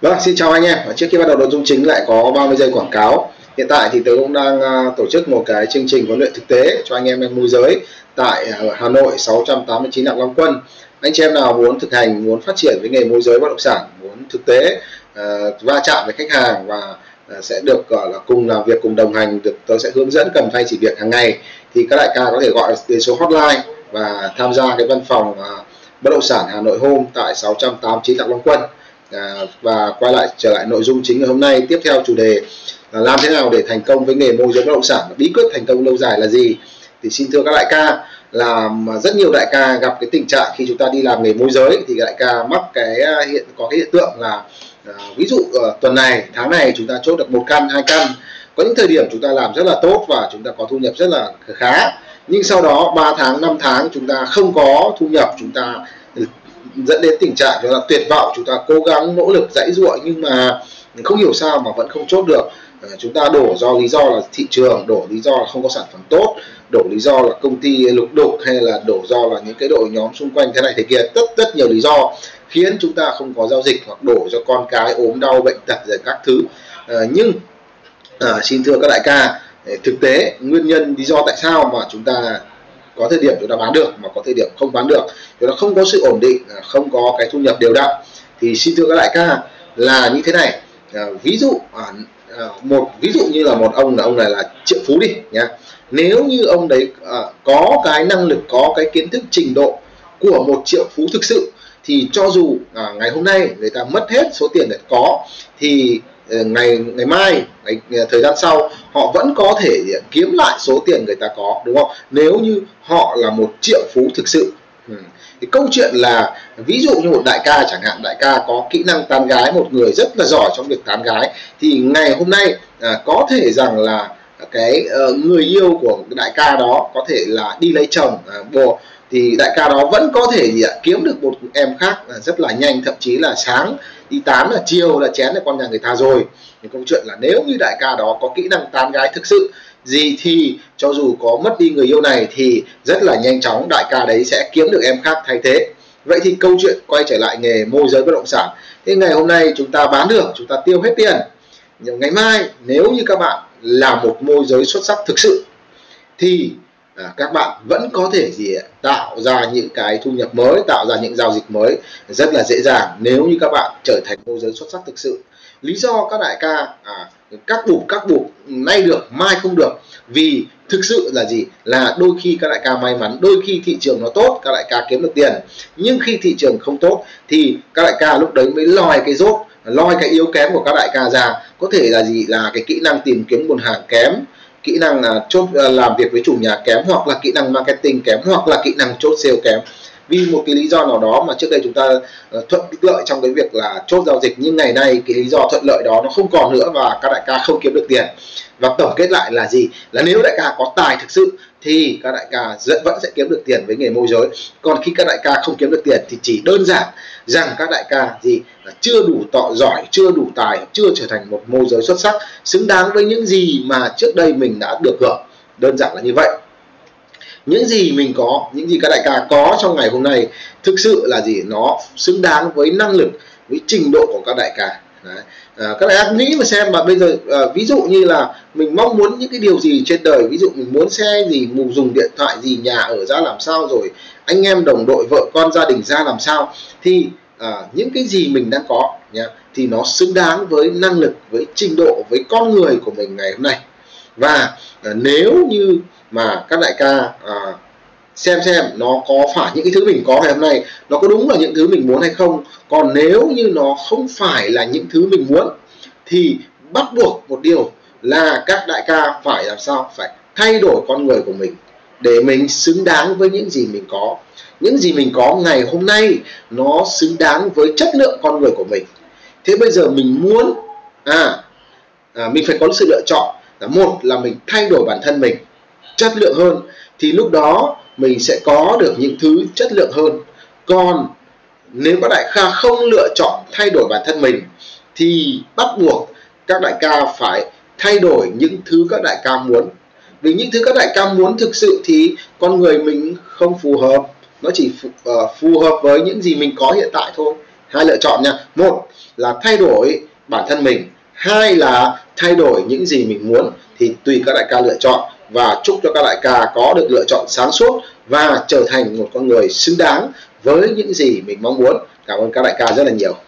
Vâng, xin chào anh em. Trước khi bắt đầu nội dung chính lại có 30 giây quảng cáo. Hiện tại thì tớ cũng đang tổ chức một cái chương trình huấn luyện thực tế cho anh em đang môi giới tại Hà Nội 689 Đặng Long Quân. Anh chị em nào muốn thực hành, muốn phát triển với nghề môi giới bất động sản, muốn thực tế va chạm với khách hàng và sẽ được gọi là cùng làm việc, cùng đồng hành, được tôi sẽ hướng dẫn cầm tay chỉ việc hàng ngày, thì các đại ca có thể gọi đến số hotline và tham gia cái văn phòng bất động sản Hà Nội Home tại 689 Đặng Long Quân. Và quay lại trở lại nội dung chính ngày hôm nay, tiếp theo chủ đề là làm thế nào để thành công với nghề môi giới bất động sản, bí quyết thành công lâu dài là gì. Thì xin thưa các đại ca là rất nhiều đại ca gặp cái tình trạng khi chúng ta đi làm nghề môi giới thì đại ca mắc hiện tượng là ví dụ tuần này tháng này chúng ta chốt được 1 căn 2 căn, có những thời điểm chúng ta làm rất là tốt và chúng ta có thu nhập rất là khá, nhưng sau đó 3 tháng 5 tháng chúng ta không có thu nhập, chúng ta dẫn đến tình trạng đó là tuyệt vọng. Chúng ta cố gắng nỗ lực giãy giụa nhưng mà không hiểu sao mà vẫn không chốt được. Chúng ta đổ do lý do là thị trường, đổ lý do là không có sản phẩm tốt, đổ lý do là công ty lục đục, hay là đổ do là những cái đội nhóm xung quanh thế này thế kia, rất nhiều lý do khiến chúng ta không có giao dịch, hoặc đổ cho con cái ốm đau bệnh tật rồi các thứ. Nhưng xin thưa các đại ca, thực tế nguyên nhân lý do tại sao mà chúng ta có thời điểm chúng ta bán được mà có thời điểm không bán được, chúng ta không có sự ổn định, không có cái thu nhập đều đặn, thì xin thưa các đại ca là như thế này. Ví dụ như là một ông này là triệu phú đi nhá. Nếu như ông đấy có cái năng lực, có cái kiến thức, trình độ của một triệu phú thực sự, thì cho dù ngày hôm nay người ta mất hết số tiền để có, thì ngày mai, thời gian sau họ vẫn có thể kiếm lại số tiền người ta có, đúng không? Nếu như họ là một triệu phú thực sự. Thì câu chuyện là ví dụ như một đại ca chẳng hạn, đại ca có kỹ năng tán gái, một người rất là giỏi trong việc tán gái, thì ngày hôm nay có thể rằng là cái người yêu của đại ca đó có thể là đi lấy chồng, thì đại ca đó vẫn có thể kiếm được một em khác rất là nhanh, thậm chí là sáng đi tán là chiều là chén được con nhà người ta rồi. Nhưng câu chuyện là nếu như đại ca đó có kỹ năng tán gái thực sự gì, thì cho dù có mất đi người yêu này thì rất là nhanh chóng đại ca đấy sẽ kiếm được em khác thay thế. Vậy thì câu chuyện quay trở lại nghề môi giới bất động sản. Thế ngày hôm nay chúng ta bán được, chúng ta tiêu hết tiền, nhưng ngày mai nếu như các bạn là một môi giới xuất sắc thực sự thì các bạn vẫn có thể tạo ra những cái thu nhập mới, tạo ra những giao dịch mới rất là dễ dàng nếu như các bạn trở thành môi giới xuất sắc thực sự. Lý do các đại ca các bụp nay được mai không được, vì thực sự là gì, là đôi khi các đại ca may mắn, đôi khi thị trường nó tốt các đại ca kiếm được tiền, nhưng khi thị trường không tốt thì các đại ca lúc đấy mới lòi cái dốt, lòi cái yếu kém của các đại ca ra. Có thể là gì, là cái kỹ năng tìm kiếm nguồn hàng kém, kỹ năng chốt làm việc với chủ nhà kém, hoặc là kỹ năng marketing kém, hoặc là kỹ năng chốt sale kém. Vì một cái lý do nào đó mà trước đây chúng ta thuận lợi trong cái việc là chốt giao dịch, nhưng ngày nay cái lý do thuận lợi đó nó không còn nữa và các đại ca không kiếm được tiền. Và tổng kết lại là gì, là nếu đại ca có tài thực sự thì các đại ca vẫn sẽ kiếm được tiền với nghề môi giới. Còn khi các đại ca không kiếm được tiền thì chỉ đơn giản rằng các đại ca chưa đủ giỏi, chưa đủ tài, chưa trở thành một môi giới xuất sắc xứng đáng với những gì mà trước đây mình đã được hưởng. Đơn giản là như vậy. Những gì mình có, những gì các đại ca có trong ngày hôm nay thực sự là gì, nó xứng đáng với năng lực, với trình độ của các đại ca. Các đại ca nghĩ mà xem, mà bây giờ ví dụ như là mình mong muốn những cái điều gì trên đời, ví dụ mình muốn xe gì, mình dùng điện thoại gì, nhà ở ra làm sao, rồi anh em đồng đội, vợ con, gia đình ra làm sao, thì những cái gì mình đang có thì nó xứng đáng với năng lực, với trình độ, với con người của mình ngày hôm nay. Và nếu như mà các đại ca xem nó có phải những cái thứ mình có ngày hôm nay, nó có đúng là những thứ mình muốn hay không. Còn nếu như nó không phải là những thứ mình muốn thì bắt buộc một điều là các đại ca phải làm sao, phải thay đổi con người của mình để mình xứng đáng với những gì mình có. Những gì mình có ngày hôm nay nó xứng đáng với chất lượng con người của mình. Thế bây giờ mình muốn mình phải có sự lựa chọn, là một là mình thay đổi bản thân mình chất lượng hơn, thì lúc đó mình sẽ có được những thứ chất lượng hơn. Còn nếu các đại ca không lựa chọn thay đổi bản thân mình thì bắt buộc các đại ca phải thay đổi những thứ các đại ca muốn. Vì những thứ các đại ca muốn thực sự thì con người mình không phù hợp, nó chỉ phù hợp với những gì mình có hiện tại thôi. hai lựa chọn nha. Một là thay đổi bản thân mình, hai là thay đổi những gì mình muốn. Thì tùy các đại ca lựa chọn, và chúc cho các đại ca có được lựa chọn sáng suốt và trở thành một con người xứng đáng với những gì mình mong muốn. Cảm ơn các đại ca rất là nhiều.